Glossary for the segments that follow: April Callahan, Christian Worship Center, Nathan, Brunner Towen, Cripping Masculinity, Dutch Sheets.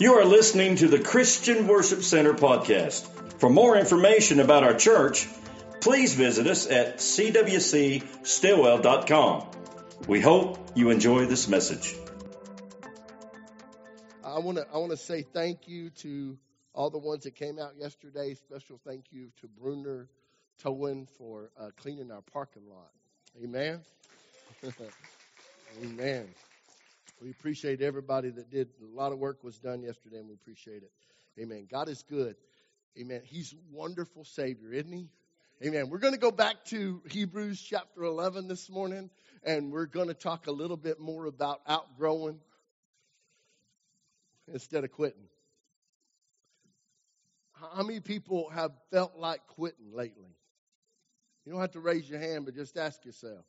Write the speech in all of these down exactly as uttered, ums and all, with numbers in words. You are listening to the Christian Worship Center podcast. For more information about our church, please visit us at c w c stillwell dot com. We hope you enjoy this message. I want to I want to say thank you to all the ones that came out yesterday. Special thank you to Brunner Towen for uh, cleaning our parking lot. Amen. Amen. We appreciate everybody that did. A lot of work was done yesterday, and we appreciate it. Amen. God is good. Amen. He's a wonderful Savior, isn't he? Amen. We're going to go back to Hebrews chapter eleven this morning, and we're going to talk a little bit more about outgrowing instead of quitting. How many people have felt like quitting lately? You don't have to raise your hand, but just ask yourself.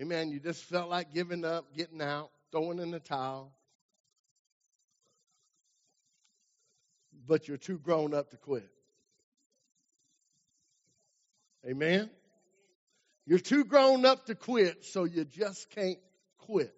Amen. You just felt like giving up, getting out, throwing in the towel. But you're too grown up to quit. Amen. You're too grown up to quit, so you just can't quit.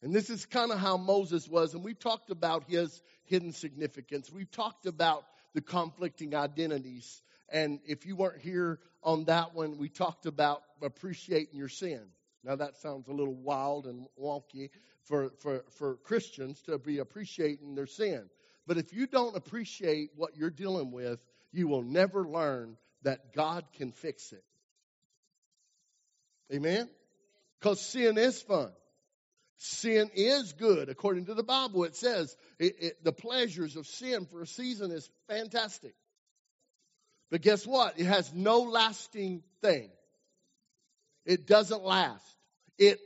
And this is kind of how Moses was. And we've talked about his hidden significance. We've talked about the conflicting identities. And if you weren't here on that one, we talked about appreciating your sin. Now, that sounds a little wild and wonky for, for, for Christians to be appreciating their sin. But if you don't appreciate what you're dealing with, you will never learn that God can fix it. Amen? Because sin is fun. Sin is good. According to the Bible, it says it, it, the pleasures of sin for a season is fantastic. But guess what? It has no lasting thing. It doesn't last. It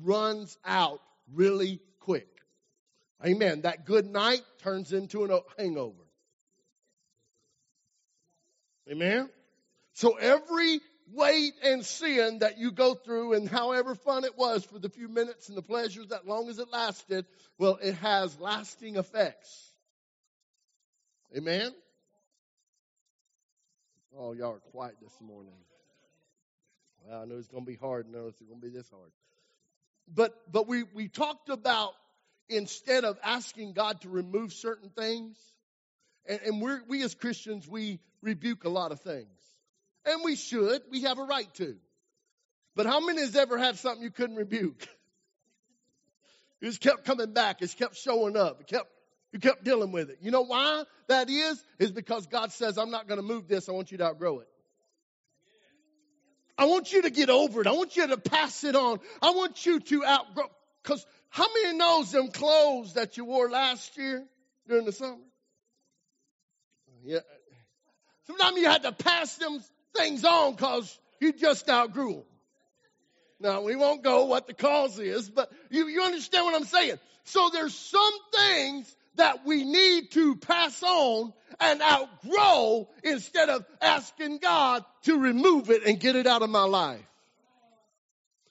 runs out really quick. Amen. That good night turns into a hangover. Amen. So every weight and sin that you go through, and however fun it was for the few minutes and the pleasures, that long as it lasted, well, it has lasting effects. Amen. Oh, y'all are quiet this morning. Well, I know it's going to be hard. I know it's going to be this hard. But but we, we talked about instead of asking God to remove certain things, and, and we're, we as Christians, we rebuke a lot of things. And we should. We have a right to. But how many has ever had something you couldn't rebuke? It just kept coming back. It kept showing up. It kept You kept dealing with it. You know why that is? Is because God says, I'm not going to move this. I want you to outgrow it. I want you to get over it. I want you to pass it on. I want you to outgrow. Because how many knows them clothes that you wore last year during the summer? Yeah. Sometimes you had to pass them things on because you just outgrew them. Now, we won't go what the cause is, but you, you understand what I'm saying. So there's some things that we need to pass on and outgrow instead of asking God to remove it and get it out of my life.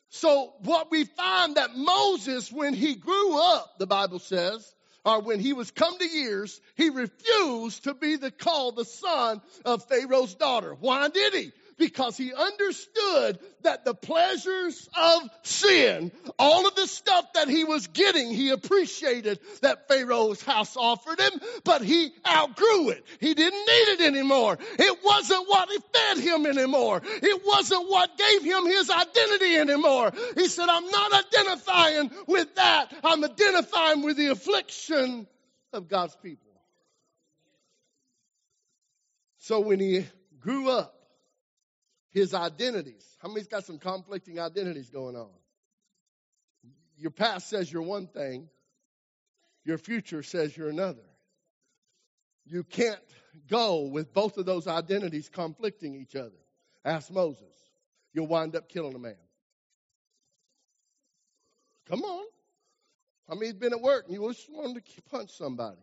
So what we find that Moses, when he grew up, the Bible says, or when he was come to years, he refused to be the called the son of Pharaoh's daughter. Why did he? Because he understood that the pleasures of sin, all of the stuff that he was getting, he appreciated that Pharaoh's house offered him, but he outgrew it. He didn't need it anymore. It wasn't what it fed him anymore. It wasn't what gave him his identity anymore. He said, I'm not identifying with that. I'm identifying with the affliction of God's people. So when he grew up, his identities. How many's got some conflicting identities going on? Your past says you're one thing. Your future says you're another. You can't go with both of those identities conflicting each other. Ask Moses. You'll wind up killing a man. Come on. How many's been at work and you just wanted to punch somebody?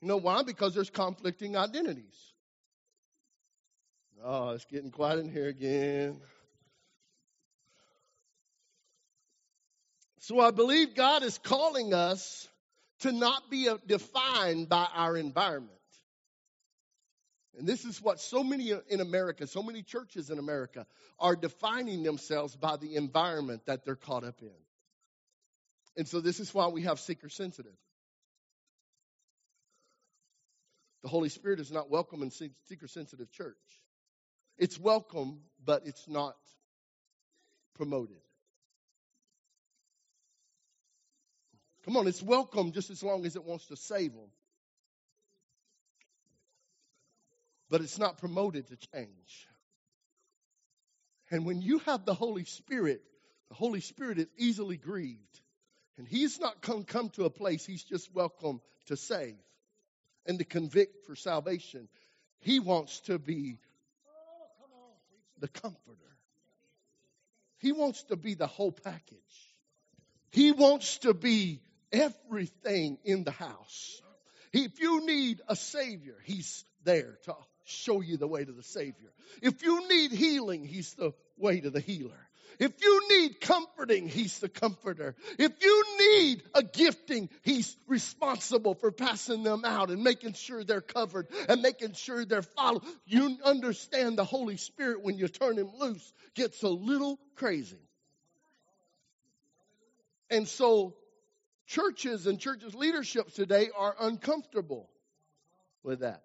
You know why? Because there's conflicting identities. Oh, it's getting quiet in here again. So I believe God is calling us to not be defined by our environment. And this is what so many in America, so many churches in America are defining themselves by the environment that they're caught up in. And so this is why we have seeker sensitive. The Holy Spirit is not welcome in seeker sensitive church. It's welcome, but it's not promoted. Come on, it's welcome just as long as it wants to save them. But it's not promoted to change. And when you have the Holy Spirit, the Holy Spirit is easily grieved. And he's not come, come to a place he's just welcome to save and to convict for salvation. He wants to be the comforter. He wants to be the whole package. He wants to be everything in the house. If you need a Savior, he's there to show you the way to the Savior. If you need healing, he's the way to the healer. If you need comforting, he's the comforter. If you need a gifting, he's responsible for passing them out and making sure they're covered and making sure they're followed. You understand the Holy Spirit, when you turn him loose, gets a little crazy. And so churches and churches leaderships today are uncomfortable with that,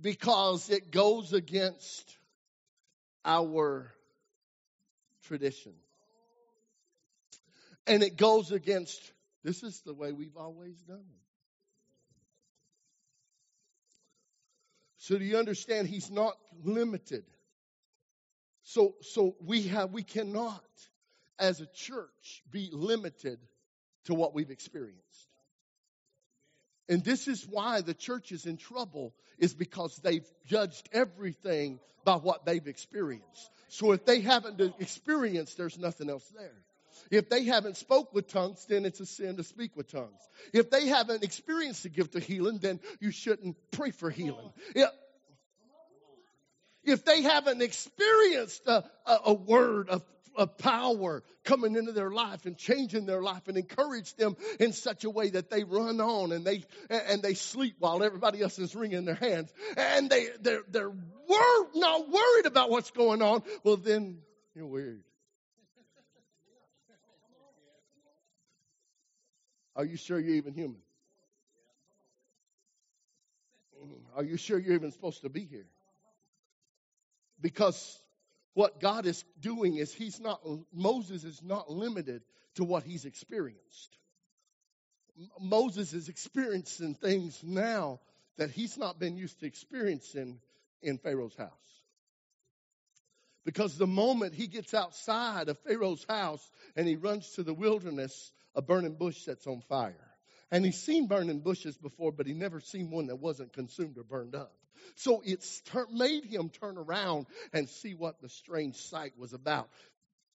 because it goes against our tradition. And it goes against, this is the way we've always done it. So do you understand he's not limited? So so we have we cannot as a church be limited to what we've experienced. And this is why the church is in trouble, is because they've judged everything by what they've experienced. So if they haven't experienced, there's nothing else there. If they haven't spoke with tongues, then it's a sin to speak with tongues. If they haven't experienced the gift of healing, then you shouldn't pray for healing. If, if they haven't experienced a, a, a word of of power coming into their life and changing their life and encourage them in such a way that they run on and they and they sleep while everybody else is wringing their hands and they, they're, they're wor- not worried about what's going on, well, then you're weird. Are you sure you're even human? Are you sure you're even supposed to be here? Because what God is doing is he's not, Moses is not limited to what he's experienced. M- Moses is experiencing things now that he's not been used to experiencing in Pharaoh's house. Because the moment he gets outside of Pharaoh's house and he runs to the wilderness, a burning bush sets on fire. And he's seen burning bushes before, but he never seen one that wasn't consumed or burned up. So it's ter- made him turn around and see what the strange sight was about.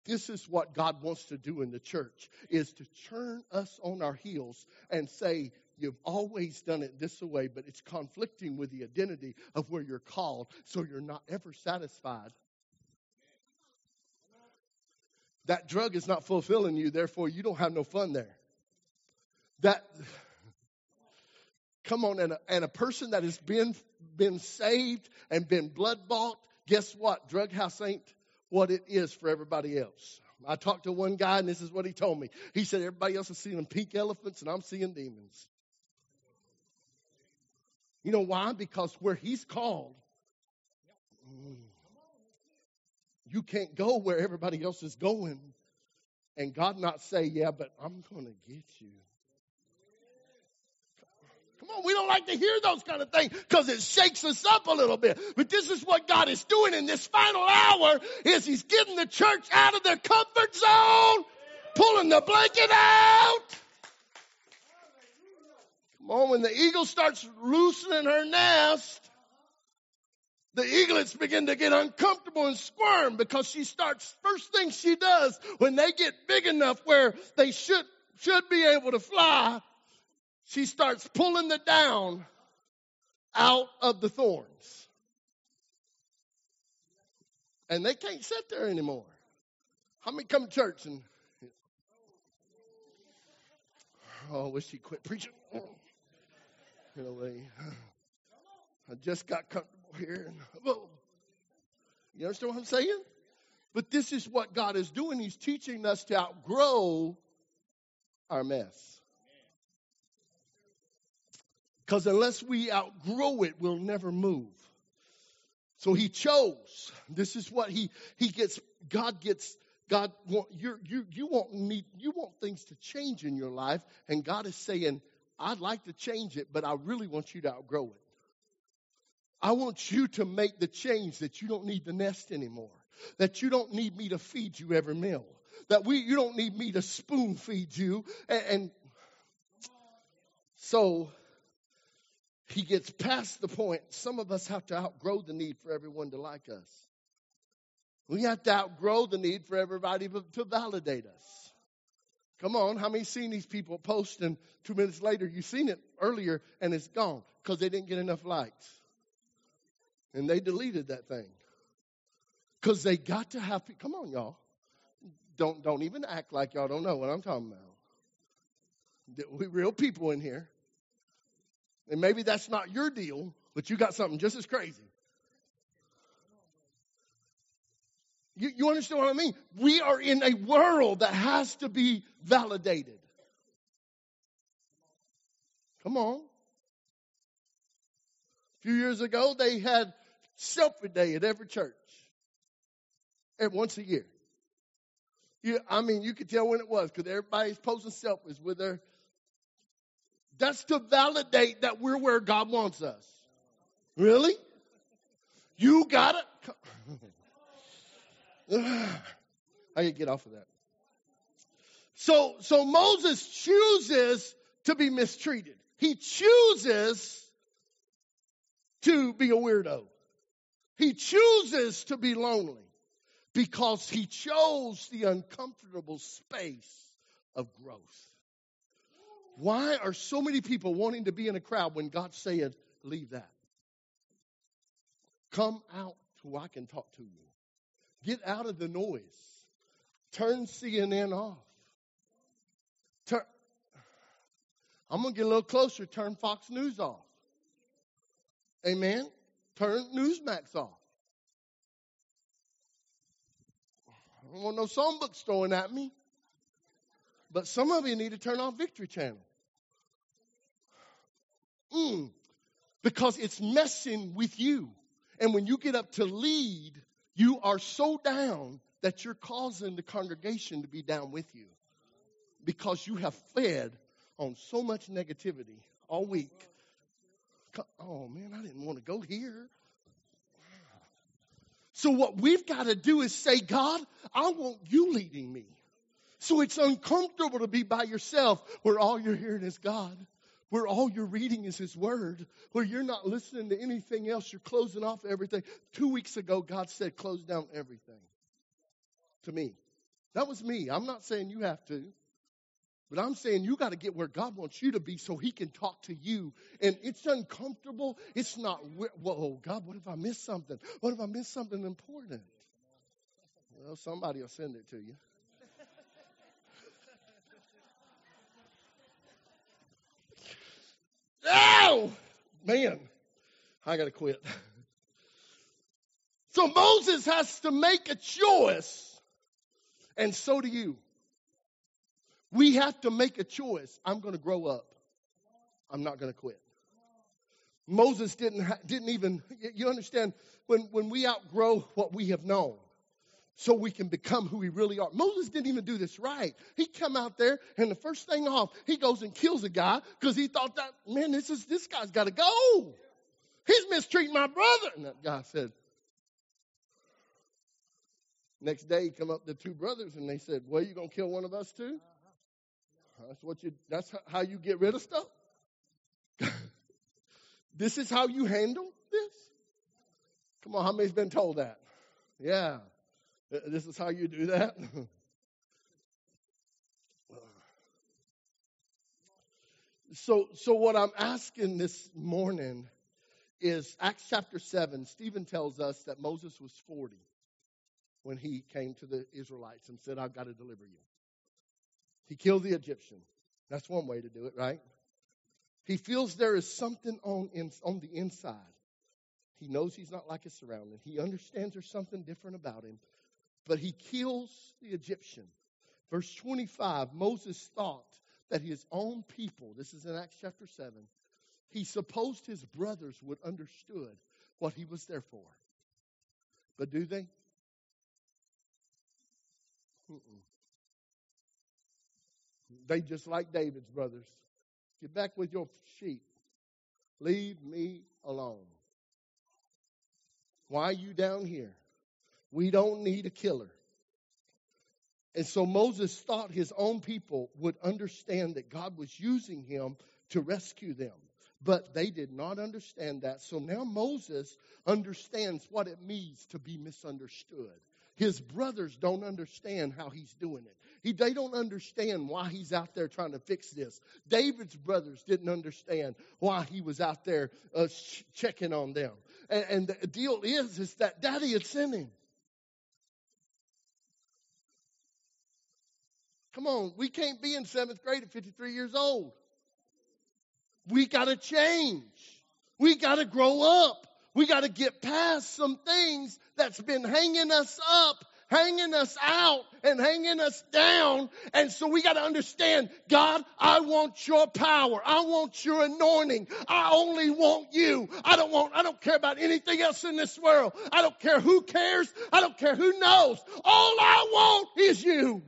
This is what God wants to do in the church, is to turn us on our heels and say, you've always done it this way, but it's conflicting with the identity of where you're called, so you're not ever satisfied. That drug is not fulfilling you, therefore you don't have no fun there. That... Come on, and a, and a person that has been been saved and been blood-bought, guess what? Drug house ain't what it is for everybody else. I talked to one guy, and this is what he told me. He said, everybody else is seeing pink elephants, and I'm seeing demons. You know why? Because where he's called, you can't go where everybody else is going, and God not say, yeah, but I'm going to get you. Come on, we don't like to hear those kind of things because it shakes us up a little bit. But this is what God is doing in this final hour, is he's getting the church out of their comfort zone, pulling the blanket out. Come on, when the eagle starts loosening her nest, the eaglets begin to get uncomfortable and squirm, because she starts, first thing she does when they get big enough where they should, should be able to fly, she starts pulling the down out of the thorns. And they can't sit there anymore. How many come to church and, oh, I wish he quit preaching. You know, they, I just got comfortable here. And, you understand what I'm saying? But this is what God is doing. He's teaching us to outgrow our mess. Because unless we outgrow it, we'll never move. So he chose. This is what he he gets. God gets. God want you you you want need you want things to change in your life, and God is saying, "I'd like to change it, but I really want you to outgrow it. I want you to make the change that you don't need the nest anymore. That you don't need me to feed you every meal. That we you don't need me to spoon feed you." And, and so he gets past the point. Some of us have to outgrow the need for everyone to like us. We have to outgrow the need for everybody to validate us. Come on, how many seen these people post and two minutes later, you seen it earlier and it's gone because they didn't get enough likes. And they deleted that thing. Because they got to have, come on y'all, don't, don't even act like y'all don't know what I'm talking about. We're real people in here. And maybe that's not your deal, but you got something just as crazy. You, you understand what I mean? We are in a world that has to be validated. Come on. A few years ago, they had selfie day at every church. Every, once a year. You, I mean, you could tell when it was because everybody's posting selfies with their. That's to validate that we're where God wants us. Really? You got it? I can get off of that. So, so Moses chooses to be mistreated. He chooses to be a weirdo. He chooses to be lonely because he chose the uncomfortable space of growth. Why are so many people wanting to be in a crowd when God said, leave that? Come out to where I can talk to you. Get out of the noise. Turn C N N off. Turn. I'm going to get a little closer. Turn Fox News off. Amen? Turn Newsmax off. I don't want no songbooks throwing at me. But some of you need to turn off Victory Channel. Mm, because it's messing with you. And when you get up to lead, you are so down that you're causing the congregation to be down with you. Because you have fed on so much negativity all week. Oh, man, I didn't want to go here. So what we've got to do is say, God, I want you leading me. So it's uncomfortable to be by yourself where all you're hearing is God, where all you're reading is His Word, where you're not listening to anything else. You're closing off everything. Two weeks ago, God said, close down everything to me. That was me. I'm not saying you have to, but I'm saying you got to get where God wants you to be so He can talk to you. And it's uncomfortable. It's not, whoa, God, what if I miss something? What if I miss something important? Well, somebody will send it to you. Oh, man, I got to quit. So Moses has to make a choice, and so do you. We have to make a choice. I'm going to grow up. I'm not going to quit. Moses didn't ha- didn't even, you understand, when, when we outgrow what we have known, so we can become who we really are. Moses didn't even do this right. He come out there, and the first thing off, he goes and kills a guy because he thought that, man, this is this guy's got to go. He's mistreating my brother. And that guy said, next day he come up to two brothers, and they said, well, you going to kill one of us too? That's what you. That's how you get rid of stuff? This is how you handle this? Come on, how many's been told that? Yeah. This is how you do that? so so what I'm asking this morning is Acts chapter seven. Stephen tells us that Moses was forty when he came to the Israelites and said, I've got to deliver you. He killed the Egyptian. That's one way to do it, right? He feels there is something on in, on the inside. He knows he's not like his surrounding. He understands there's something different about him. but he kills the Egyptian. Verse twenty-five, Moses thought that his own people, this is in Acts chapter seven, he supposed his brothers would understood what he was there for. But do they? Mm-mm. They just like David's brothers. Get back with your sheep. Leave me alone. Why are you down here? We don't need a killer. And so Moses thought his own people would understand that God was using him to rescue them. But they did not understand that. So now Moses understands what it means to be misunderstood. His brothers don't understand how he's doing it. He, they don't understand why he's out there trying to fix this. David's brothers didn't understand why he was out there uh, sh- checking on them. And, and the deal is, is that Daddy had sent him. Come on, we can't be in seventh grade at fifty-three years old. We got to change. We got to grow up. We got to get past some things that's been hanging us up, hanging us out, and hanging us down. And so we got to understand, God, I want your power. I want your anointing. I only want you. I don't want, I don't care about anything else in this world. I don't care who cares. I don't care who knows. All I want is you.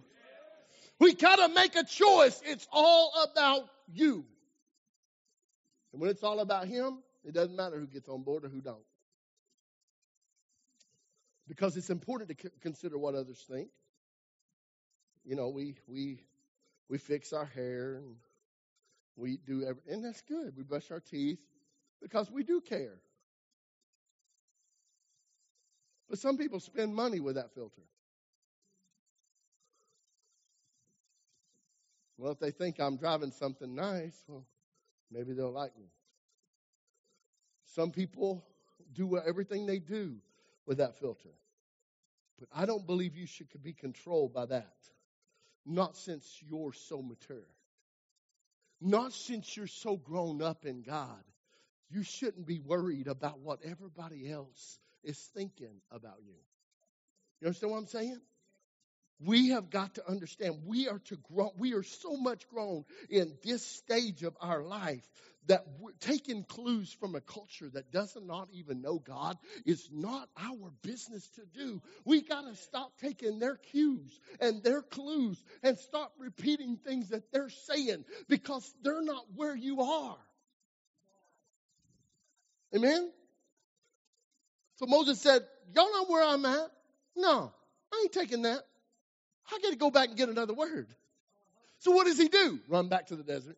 We got to make a choice. It's all about you. And when it's all about him, it doesn't matter who gets on board or who don't. Because it's important to consider what others think. You know, we we we fix our hair and we do everything, and that's good. We brush our teeth because we do care. But some people spend money with that filter. Well, if they think I'm driving something nice, well, maybe they'll like me. Some people do everything they do with that filter. But I don't believe you should be controlled by that. Not since you're so mature. Not since you're so grown up in God. You shouldn't be worried about what everybody else is thinking about you. You understand what I'm saying? We have got to understand we are to grow. We are so much grown in this stage of our life that we're taking clues from a culture that does not even know God is not our business to do. We got to stop taking their cues and their clues and stop repeating things that they're saying because they're not where you are. Amen? So Moses said, y'all know where I'm at? No, I ain't taking that. I got to go back and get another word. So what does he do? Run back to the desert.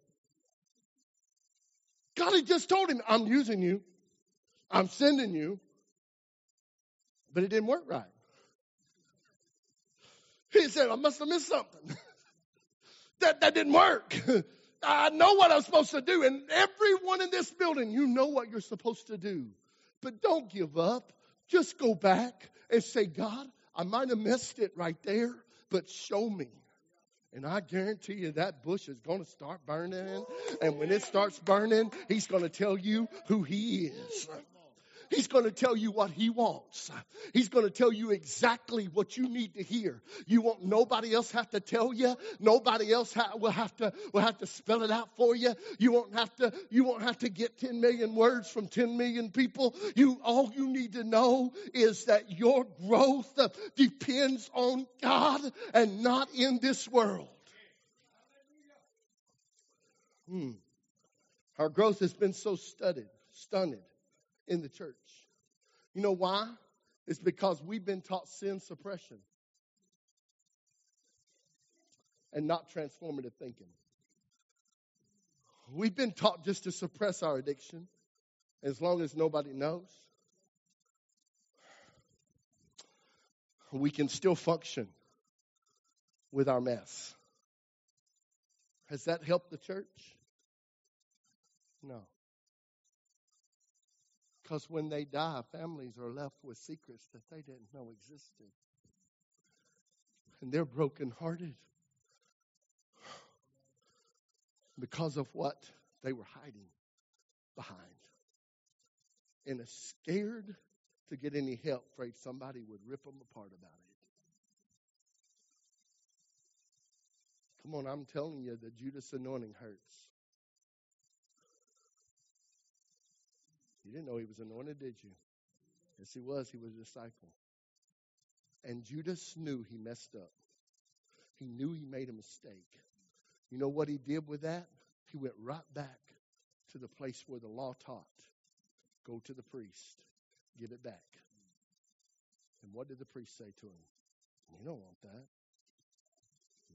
God had just told him, I'm using you. I'm sending you. But it didn't work right. He said, I must have missed something. that, that didn't work. I know what I'm supposed to do. And everyone in this building, you know what you're supposed to do. But don't give up. Just go back and say, God, I might have missed it right there. But show me, and I guarantee you that bush is going to start burning. And when it starts burning, he's going to tell you who he is. He's going to tell you what he wants. He's going to tell you exactly what you need to hear. You won't nobody else have to tell you. Nobody else ha- will have to will have to spell it out for you. You won't have to you won't have to get ten million words from ten million people. You all you need to know is that your growth depends on God and not in this world. Hmm. Our growth has been so studied, stunted. In the church. You know why? It's because we've been taught sin suppression and not transformative thinking. We've been taught just to suppress our addiction as long as nobody knows. We can still function with our mess. Has that helped the church? No. Because when they die, families are left with secrets that they didn't know existed. And they're brokenhearted because of what they were hiding behind. And are scared to get any help, afraid somebody would rip them apart about it. Come on, I'm telling you, the Judas anointing hurts. You didn't know he was anointed, did you? Yes, he was. He was a disciple. And Judas knew he messed up. He knew he made a mistake. You know what he did with that? He went right back to the place where the law taught. Go to the priest. Give it back. And what did the priest say to him? You don't want that.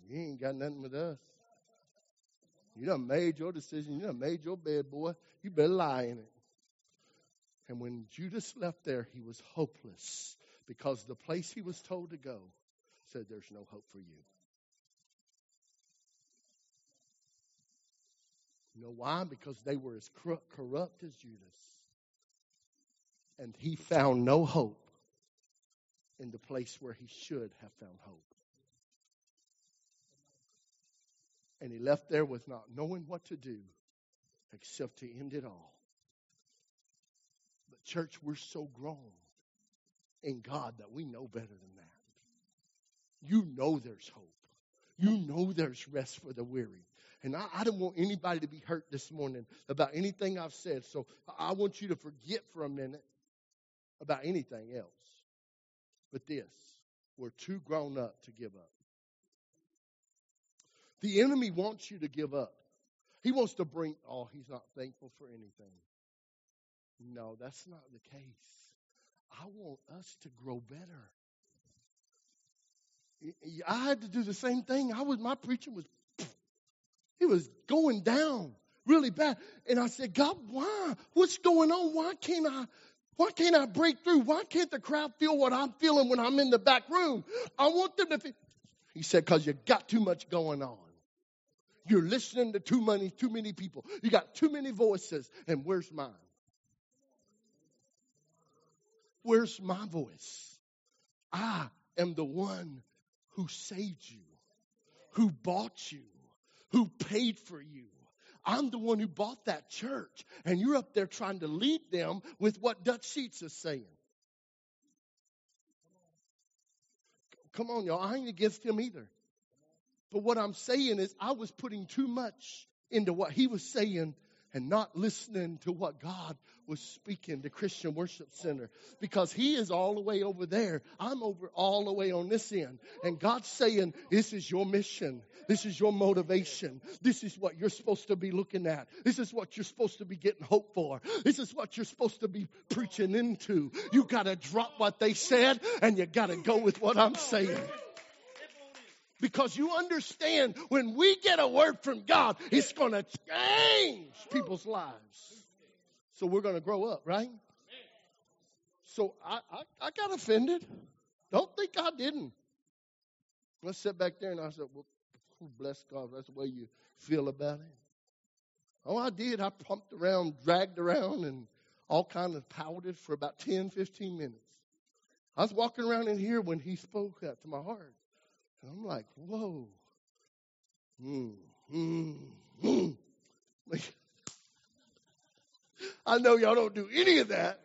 You ain't got nothing with us. You done made your decision. You done made your bed, boy. You better lie in it. And when Judas left there, he was hopeless because the place he was told to go said, there's no hope for you. You know why? Because they were as corrupt as Judas. And he found no hope in the place where he should have found hope. And he left there with not knowing what to do except to end it all. But church, we're so grown in God that we know better than that. You know there's hope. You know there's rest for the weary. And I, I don't want anybody to be hurt this morning about anything I've said. So I want you to forget for a minute about anything else. But this, we're too grown up to give up. The enemy wants you to give up. He wants to bring, oh, he's not thankful for anything. No, that's not the case. I want us to grow better. I had to do the same thing. I was, my preaching was, it was going down really bad. And I said, God, why? What's going on? Why can't I? Why can't I break through? Why can't the crowd feel what I'm feeling when I'm in the back room? I want them to feel. He said, because you got too much going on. You're listening to too many, too many people. You got too many voices. And where's mine? Where's my voice? I am the one who saved you, who bought you, who paid for you. I'm the one who bought that church. And you're up there trying to lead them with what Dutch Sheets is saying. Come on, y'all. I ain't against him either. But what I'm saying is I was putting too much into what he was saying and not listening to what God was speaking to Christian Worship Center. Because he is all the way over there. I'm over all the way on this end. And God's saying, this is your mission. This is your motivation. This is what you're supposed to be looking at. This is what you're supposed to be getting hope for. This is what you're supposed to be preaching into. You got to drop what they said and you got to go with what I'm saying. Because you understand when we get a word from God, it's going to change people's lives. So we're going to grow up, right? So I, I, I got offended. Don't think I didn't. I sat back there and I said, well, bless God, that's the way you feel about it. Oh, I did. I pumped around, dragged around, and all kind of pouted for about ten, fifteen minutes. I was walking around in here when he spoke that to my heart. And I'm like, whoa. Mm, mm, mm. Like, I know y'all don't do any of that.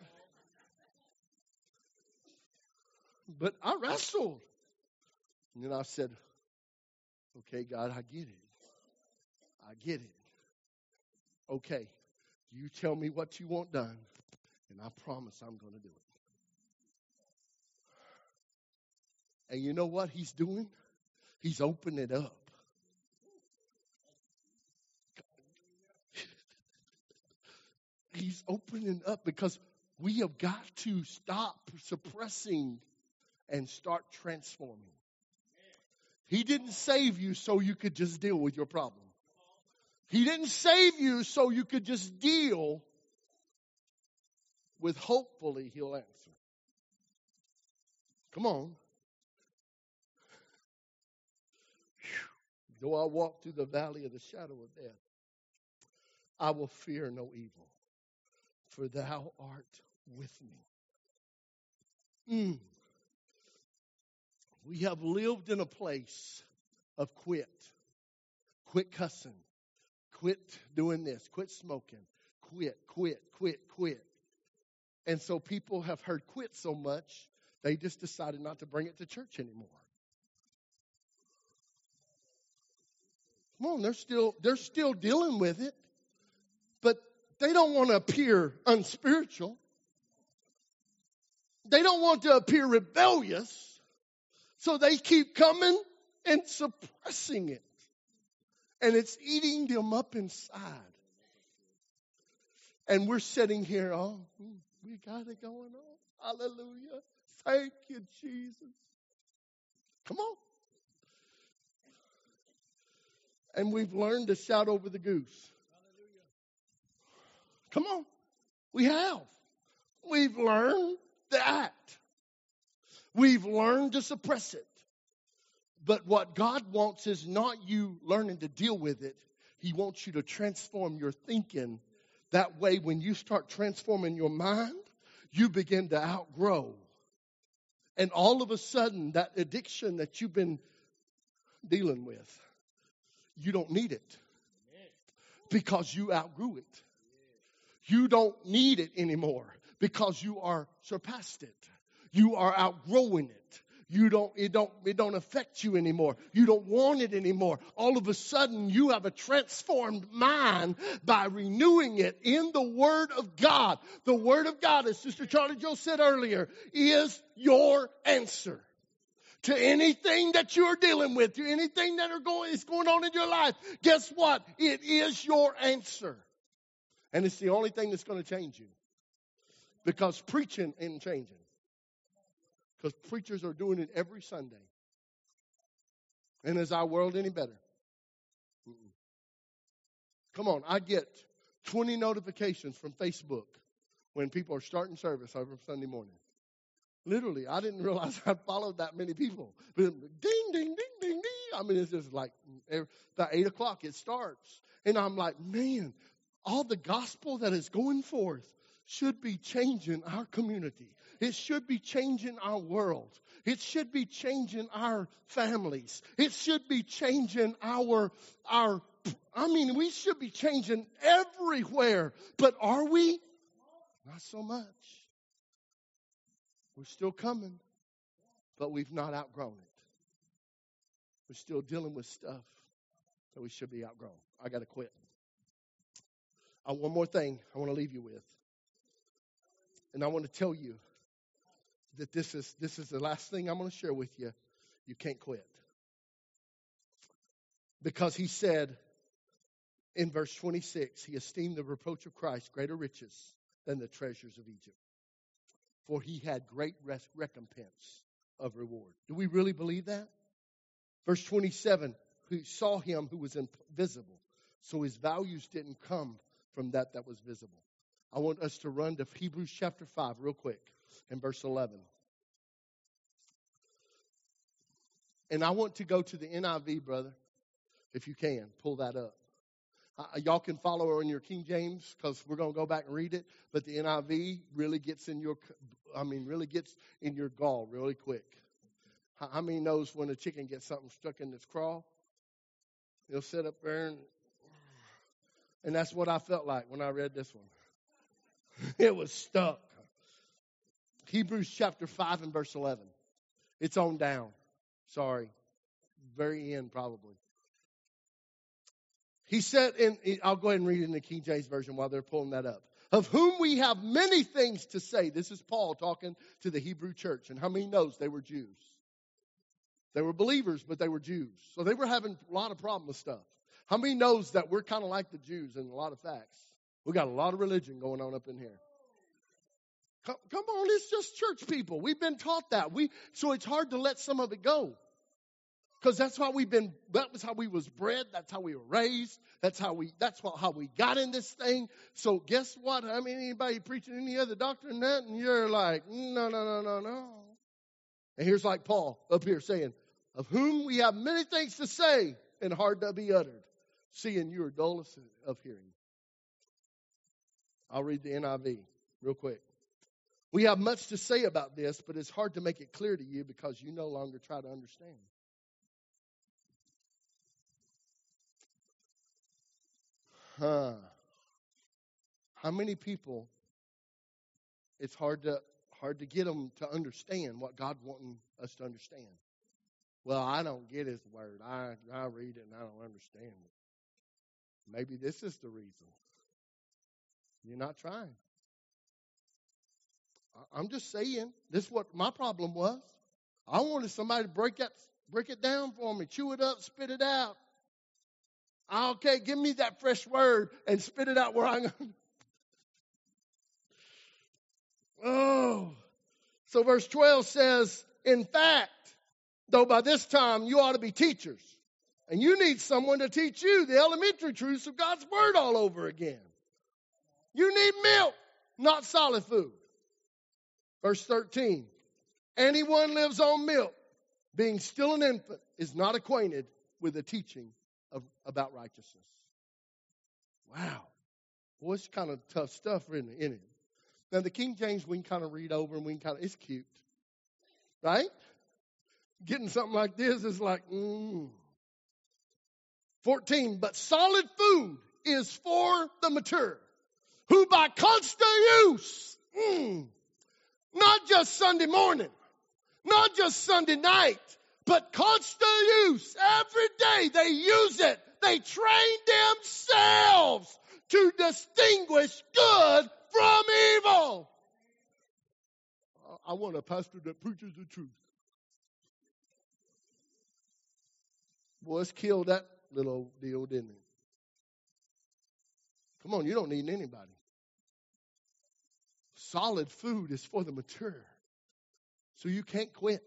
But I wrestled. And then I said, okay, God, I get it. I get it. Okay, you tell me what you want done, and I promise I'm going to do it. And you know what he's doing? He's opening it up. He's opening up because we have got to stop suppressing and start transforming. He didn't save you so you could just deal with your problem. He didn't save you so you could just deal with hopefully he'll answer. Come on. Though I walk through the valley of the shadow of death, I will fear no evil, for thou art with me. Mm. We have lived in a place of quit. Quit cussing. Quit doing this. Quit smoking. Quit, quit, quit, quit. And so people have heard quit so much, they just decided not to bring it to church anymore. Come on, they're still they're still dealing with it, but they don't want to appear unspiritual. They don't want to appear rebellious, so they keep coming and suppressing it, and it's eating them up inside. And we're sitting here, oh, we got it going on. Hallelujah. Thank you, Jesus. Come on. And we've learned to shout over the goose. Hallelujah. Come on. We have. We've learned that. We've learned to suppress it. But what God wants is not you learning to deal with it. He wants you to transform your thinking. That way, when you start transforming your mind, you begin to outgrow. And all of a sudden, that addiction that you've been dealing with, you don't need it because you outgrew it. You don't need it anymore because you are surpassed it. You are outgrowing it. You don't, it don't, it don't affect you anymore. You don't want it anymore. All of a sudden, you have a transformed mind by renewing it in the Word of God. The Word of God, as Sister Charlie Jo said earlier, is your answer to anything that you're dealing with, to anything that are going, is going on in your life. Guess what? It is your answer. And it's the only thing that's going to change you, because preaching ain't changing. Because preachers are doing it every Sunday. And is our world any better? Mm-mm. Come on, I get twenty notifications from Facebook when people are starting service over Sunday morning. Literally, I didn't realize I followed that many people. But ding, ding, ding, ding, ding. I mean, it's just like by eight o'clock it starts. And I'm like, man, all the gospel that is going forth should be changing our community. It should be changing our world. It should be changing our families. It should be changing our, our, I mean, we should be changing everywhere. But are we? Not so much. We're still coming, but we've not outgrown it. We're still dealing with stuff that we should be outgrown. I got to quit. Uh, one more thing I want to leave you with. And I want to tell you that this is this is the last thing I'm going to share with you. You can't quit. Because he said in verse twenty-six, he esteemed the reproach of Christ greater riches than the treasures of Egypt, for he had great recompense of reward. Do we really believe that? Verse twenty-seven, who saw him who was invisible, so his values didn't come from that that was visible. I want us to run to Hebrews chapter five real quick and verse eleven. And I want to go to the N I V, brother, if you can. Pull that up. I, y'all can follow on your King James because we're going to go back and read it. But the N I V really gets in your, I mean, really gets in your gall really quick. How, how many knows when a chicken gets something stuck in its craw? It'll sit up there and, and that's what I felt like when I read this one. It was stuck. Hebrews chapter five and verse eleven. It's on down. Sorry. Very end probably. He said, and I'll go ahead and read it in the King James Version while they're pulling that up. Of whom we have many things to say. This is Paul talking to the Hebrew church. And how many knows they were Jews? They were believers, but they were Jews. So they were having a lot of problems with stuff. How many knows that we're kind of like the Jews in a lot of facts? We got a lot of religion going on up in here. Come, come on, it's just church people. We've been taught that. We so it's hard to let some of it go, because that's why we've been. That was how we was bred. That's how we were raised. That's how we. That's what, how we got in this thing. So guess what? I mean, anybody preaching any other doctrine that, and you're like, no, no, no, no, no. And here's like Paul up here saying, "Of whom we have many things to say and hard to be uttered, seeing you are dull of hearing." I'll read the N I V real quick. We have much to say about this, but it's hard to make it clear to you because you no longer try to understand. Huh. How many people, it's hard to hard to get them to understand what God wanting us to understand. well, I don't get his word. I, I read it and I don't understand it. Maybe this is the reason. You're not trying. I'm just saying, this is what my problem was. I wanted somebody to break up, break it down for me, chew it up, spit it out. Okay, give me that fresh word and spit it out where I'm going. Oh. So verse twelve says, in fact, though by this time you ought to be teachers, and you need someone to teach you the elementary truths of God's word all over again. You need milk, not solid food. Verse thirteen, anyone who lives on milk, being still an infant, is not acquainted with the teaching of about righteousness. Wow. Boy, it's kind of tough stuff, isn't it? Now, the King James, we can kind of read over and we can kind of, it's cute. Right? Getting something like this is like, mmm. fourteen, but solid food is for the mature, who by constant use, mmm. Not just Sunday morning, not just Sunday night, but constant use. Every day they use it. They train themselves to distinguish good from evil. I want a pastor that preaches the truth. Boy, it's killed that little deal, didn't it? Come on, you don't need anybody. Solid food is for the mature. So you can't quit.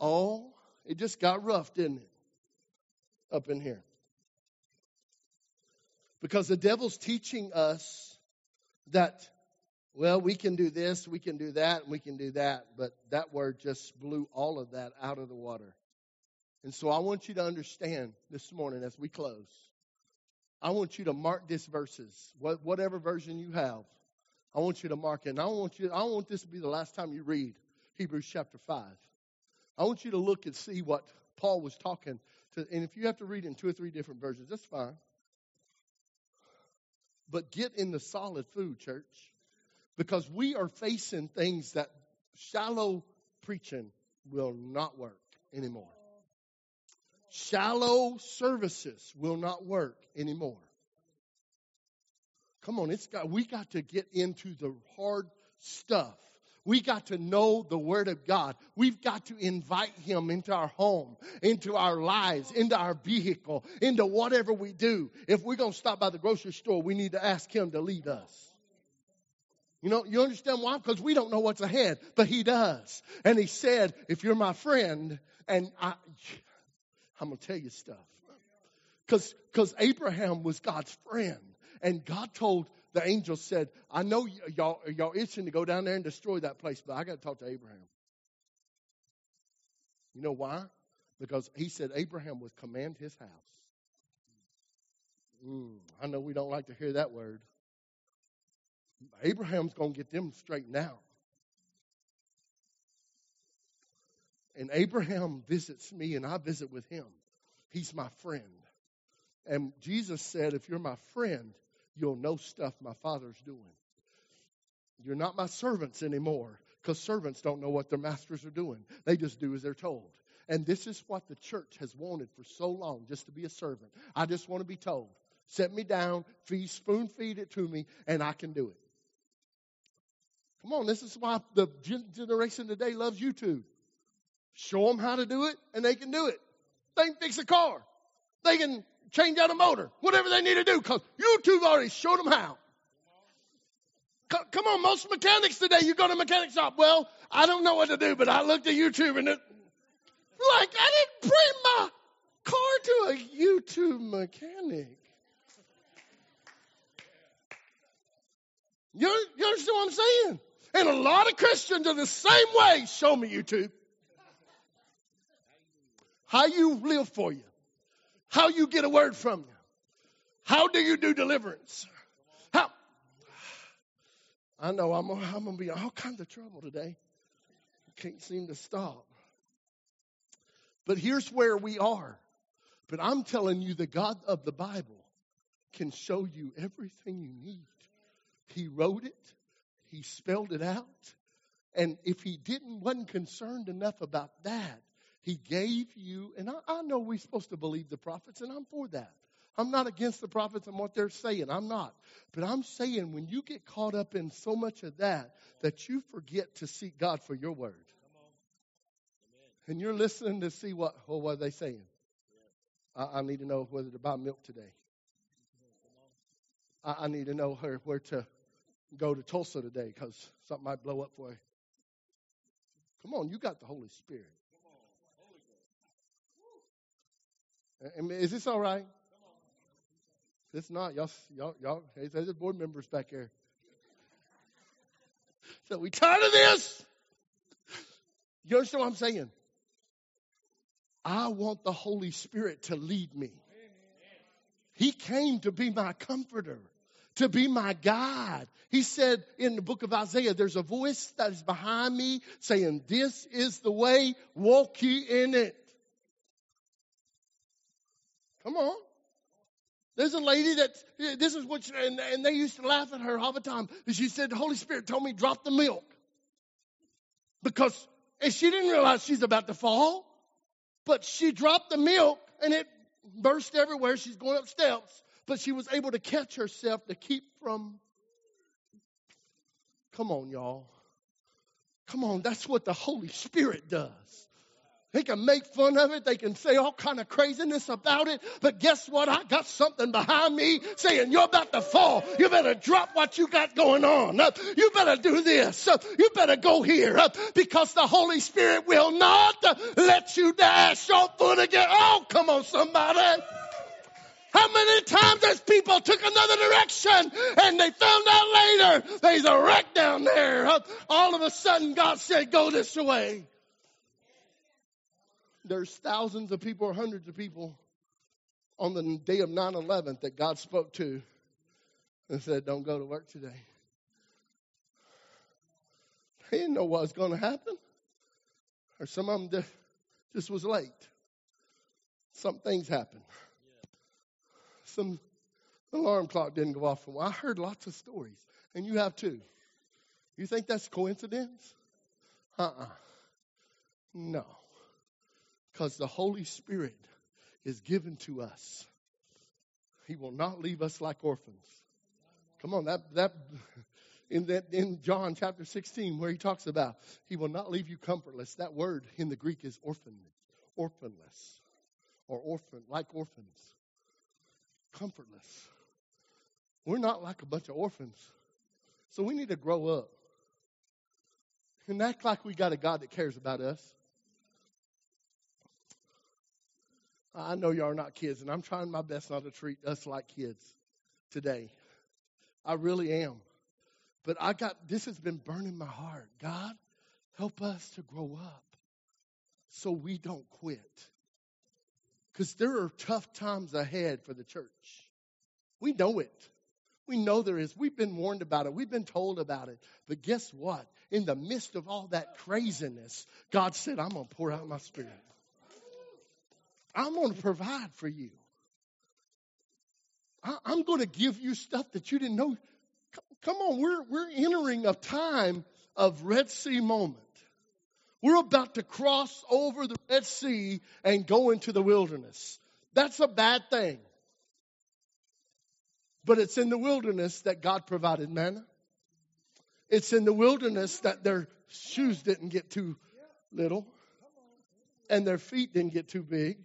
Oh, it just got rough, didn't it? Up in here. Because the devil's teaching us that, well, we can do this, we can do that, and we can do that. But that word just blew all of that out of the water. And so I want you to understand this morning as we close. I want you to mark these verses, whatever version you have. I want you to mark it. And I want you, I want this to be the last time you read Hebrews chapter five. I want you to look and see what Paul was talking to. And if you have to read in two or three different versions, that's fine. But get in the solid food, church, because we are facing things that shallow preaching will not work anymore. Shallow services will not work anymore. Come on, it's got, we got to get into the hard stuff. We got to know the Word of God. We've got to invite Him into our home, into our lives, into our vehicle, into whatever we do. If we're going to stop by the grocery store, we need to ask Him to lead us. You know, you understand why? Because we don't know what's ahead, but He does. And He said, if you're my friend, and I, I'm going to tell you stuff. Because because Abraham was God's friend. And God told, the angel said, I know y- y'all y'all itching to go down there and destroy that place, but I got to talk to Abraham. You know why? Because he said Abraham would command his house. Mm, I know we don't like to hear that word. Abraham's going to get them straightened out. And Abraham visits me and I visit with him. He's my friend. And Jesus said, if you're my friend, you'll know stuff my Father's doing. You're not my servants anymore, because servants don't know what their masters are doing. They just do as they're told. And this is what the church has wanted for so long, just to be a servant. I just want to be told. Set me down, feed, spoon feed it to me, and I can do it. Come on, this is why the generation today loves YouTube. Show them how to do it, and they can do it. They can fix a car. They can change out a motor. Whatever they need to do, because YouTube already showed them how. C- come on, most mechanics today, you go to a mechanic shop. Well, I don't know what to do, but I looked at YouTube, and it, like, I didn't bring my car to a YouTube mechanic. You, you understand what I'm saying? And a lot of Christians are the same way. Show me YouTube. How you live for you. How you get a word from you. How do you do deliverance? How? I know I'm, I'm going to be in all kinds of trouble today. I can't seem to stop. But here's where we are. But I'm telling you, the God of the Bible can show you everything you need. He wrote it. He spelled it out. And if he didn't, wasn't concerned enough about that, He gave you, and I, I know we're supposed to believe the prophets, and I'm for that. I'm not against the prophets and what they're saying. I'm not. But I'm saying when you get caught up in so much of that, that you forget to seek God for your word. And you're listening to see what, oh, what are they saying? I, I need to know whether to buy milk today. I, I need to know her where to go to Tulsa today because something might blow up for you. Come on, you got the Holy Spirit. And is this all right? It's not. Y'all, y'all, y'all, there's the board members back here. So we tired of this. You understand what I'm saying? I want the Holy Spirit to lead me. He came to be my comforter, to be my guide. He said in the book of Isaiah, there's a voice that is behind me saying, this is the way, walk ye in it. Come on. There's a lady that, this is what, she, and, and they used to laugh at her all the time. She said, the Holy Spirit told me drop the milk. Because, and she didn't realize she's about to fall. But she dropped the milk and it burst everywhere. She's going up steps. But she was able to catch herself to keep from. Come on, y'all. Come on. That's what the Holy Spirit does. They can make fun of it. They can say all kind of craziness about it. But guess what? I got something behind me saying you're about to fall. You better drop what you got going on. You better do this. You better go here. Because the Holy Spirit will not let you dash your foot again. Oh, come on, somebody. How many times has people took another direction and they found out later there's a wreck down there. All of a sudden God said, go this way. There's thousands of people or hundreds of people on the day of nine eleven that God spoke to and said, don't go to work today. They didn't know what was going to happen. Or some of them just was late. Some things happened. Some alarm clock didn't go off. I heard lots of stories, and you have too. You think that's coincidence? Uh-uh. No. Because the Holy Spirit is given to us. He will not leave us like orphans. Come on, that that in that in John chapter sixteen where he talks about he will not leave you comfortless. That word in the Greek is orphan, orphanless, or orphan like orphans, comfortless. We're not like a bunch of orphans, so we need to grow up and act like we got a God that cares about us. I know y'all are not kids, and I'm trying my best not to treat us like kids today. I really am. But I got, this has been burning my heart. God, help us to grow up so we don't quit. Because there are tough times ahead for the church. We know it. We know there is. We've been warned about it. We've been told about it. But guess what? In the midst of all that craziness, God said, I'm going to pour out my spirit. I'm going to provide for you. I, I'm going to give you stuff that you didn't know. Come, come on, we're we're entering a time of Red Sea moment. We're about to cross over the Red Sea and go into the wilderness. That's a bad thing. But it's in the wilderness that God provided manna. It's in the wilderness that their shoes didn't get too little and their feet didn't get too big.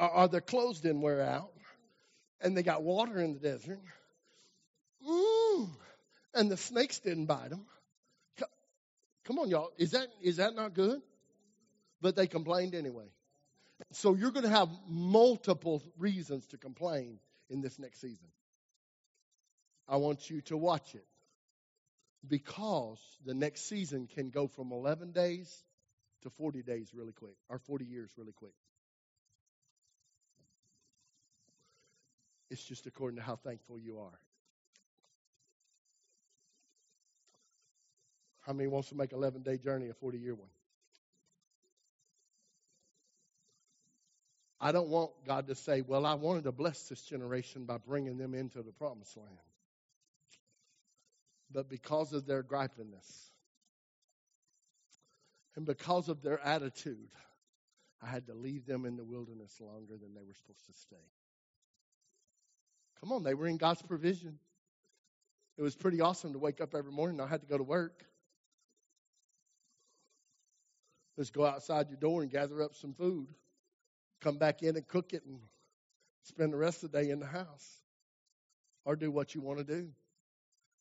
Or their clothes didn't wear out. And they got water in the desert. Mm, and the snakes didn't bite them. Come on, y'all. Is that is that not good? But they complained anyway. So you're going to have multiple reasons to complain in this next season. I want you to watch it. Because the next season can go from eleven days to forty days really quick. Or forty years really quick. It's just according to how thankful you are. How many wants to make an eleven-day journey a forty-year one? I don't want God to say, well, I wanted to bless this generation by bringing them into the promised land. But because of their gripiness and because of their attitude, I had to leave them in the wilderness longer than they were supposed to stay. Come on, they were in God's provision. It was pretty awesome to wake up every morning. I had to go to work. Just go outside your door and gather up some food. Come back in and cook it and spend the rest of the day in the house. Or do what you want to do.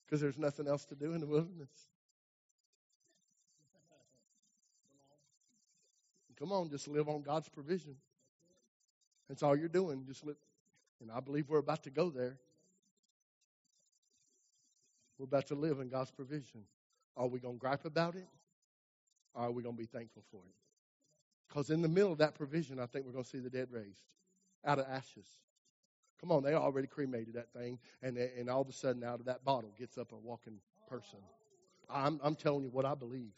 Because there's nothing else to do in the wilderness. Come on, just live on God's provision. That's all you're doing. Just live. And I believe we're about to go there. We're about to live in God's provision. Are we going to gripe about it? Or are we going to be thankful for it? Because in the middle of that provision, I think we're going to see the dead raised out of ashes. Come on, they already cremated that thing. And, and all of a sudden, out of that bottle gets up a walking person. I'm, I'm telling you what I believe.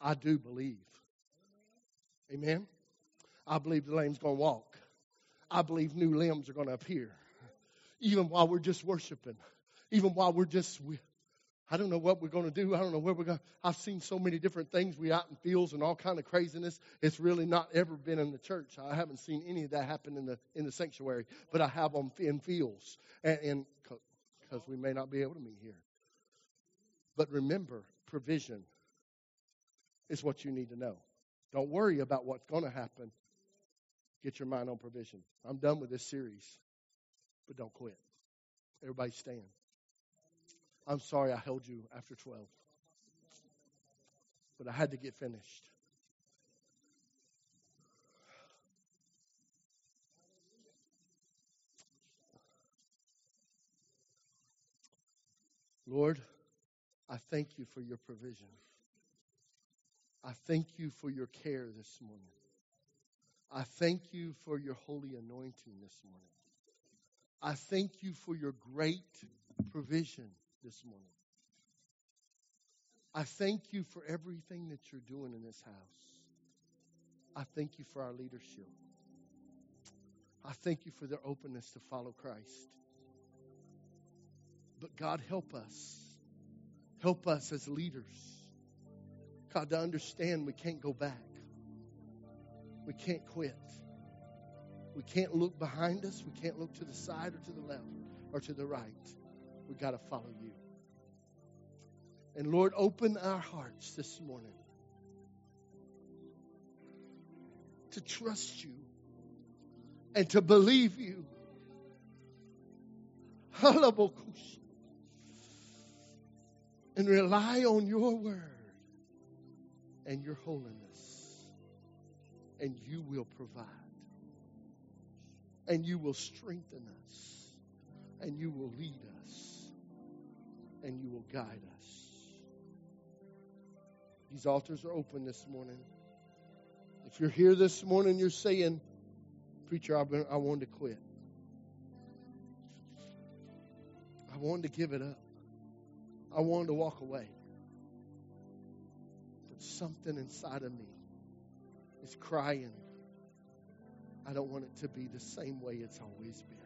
I do believe. Amen? I believe the lame's going to walk. I believe new limbs are going to appear. Even while we're just worshiping. Even while we're just, we, I don't know what we're going to do. I don't know where we're going. I've seen so many different things. We out in fields and all kind of craziness. It's really not ever been in the church. I haven't seen any of that happen in the in the sanctuary. But I have them in fields. And because we may not be able to meet here. But remember, provision is what you need to know. Don't worry about what's going to happen. Get your mind on provision. I'm done with this series. But don't quit. Everybody stand. I'm sorry I held you after twelve. But I had to get finished. Lord, I thank you for your provision. I thank you for your care this morning. I thank you for your holy anointing this morning. I thank you for your great provision this morning. I thank you for everything that you're doing in this house. I thank you for our leadership. I thank you for their openness to follow Christ. But God, help us. Help us as leaders. God, to understand we can't go back. We can't quit. We can't look behind us. We can't look to the side or to the left or to the right. We got to follow you. And Lord, open our hearts this morning to trust you and to believe you. And rely on your word. And your holiness. And you will provide. And you will strengthen us. And you will lead us. And you will guide us. These altars are open this morning. If you're here this morning, you're saying, preacher, I've been, I wanted to quit. I wanted to give it up. I wanted to walk away. Something inside of me is crying. I don't want it to be the same way it's always been.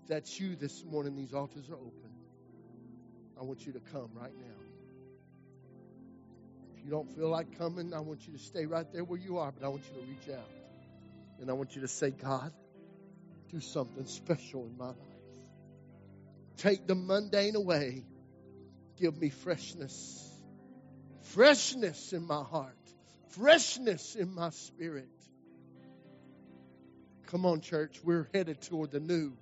If that's you this morning, these altars are open. I want you to come right now. If you don't feel like coming, I want you to stay right there where you are, but I want you to reach out. And I want you to say, God, do something special in my life. Take the mundane away. Give me freshness. Freshness in my heart. Freshness in my spirit. Come on, church. We're headed toward the new.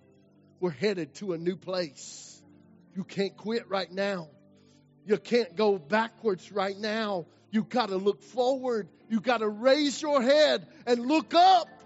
We're headed to a new place. You can't quit right now. You can't go backwards right now. You got to look forward. You got to raise your head and look up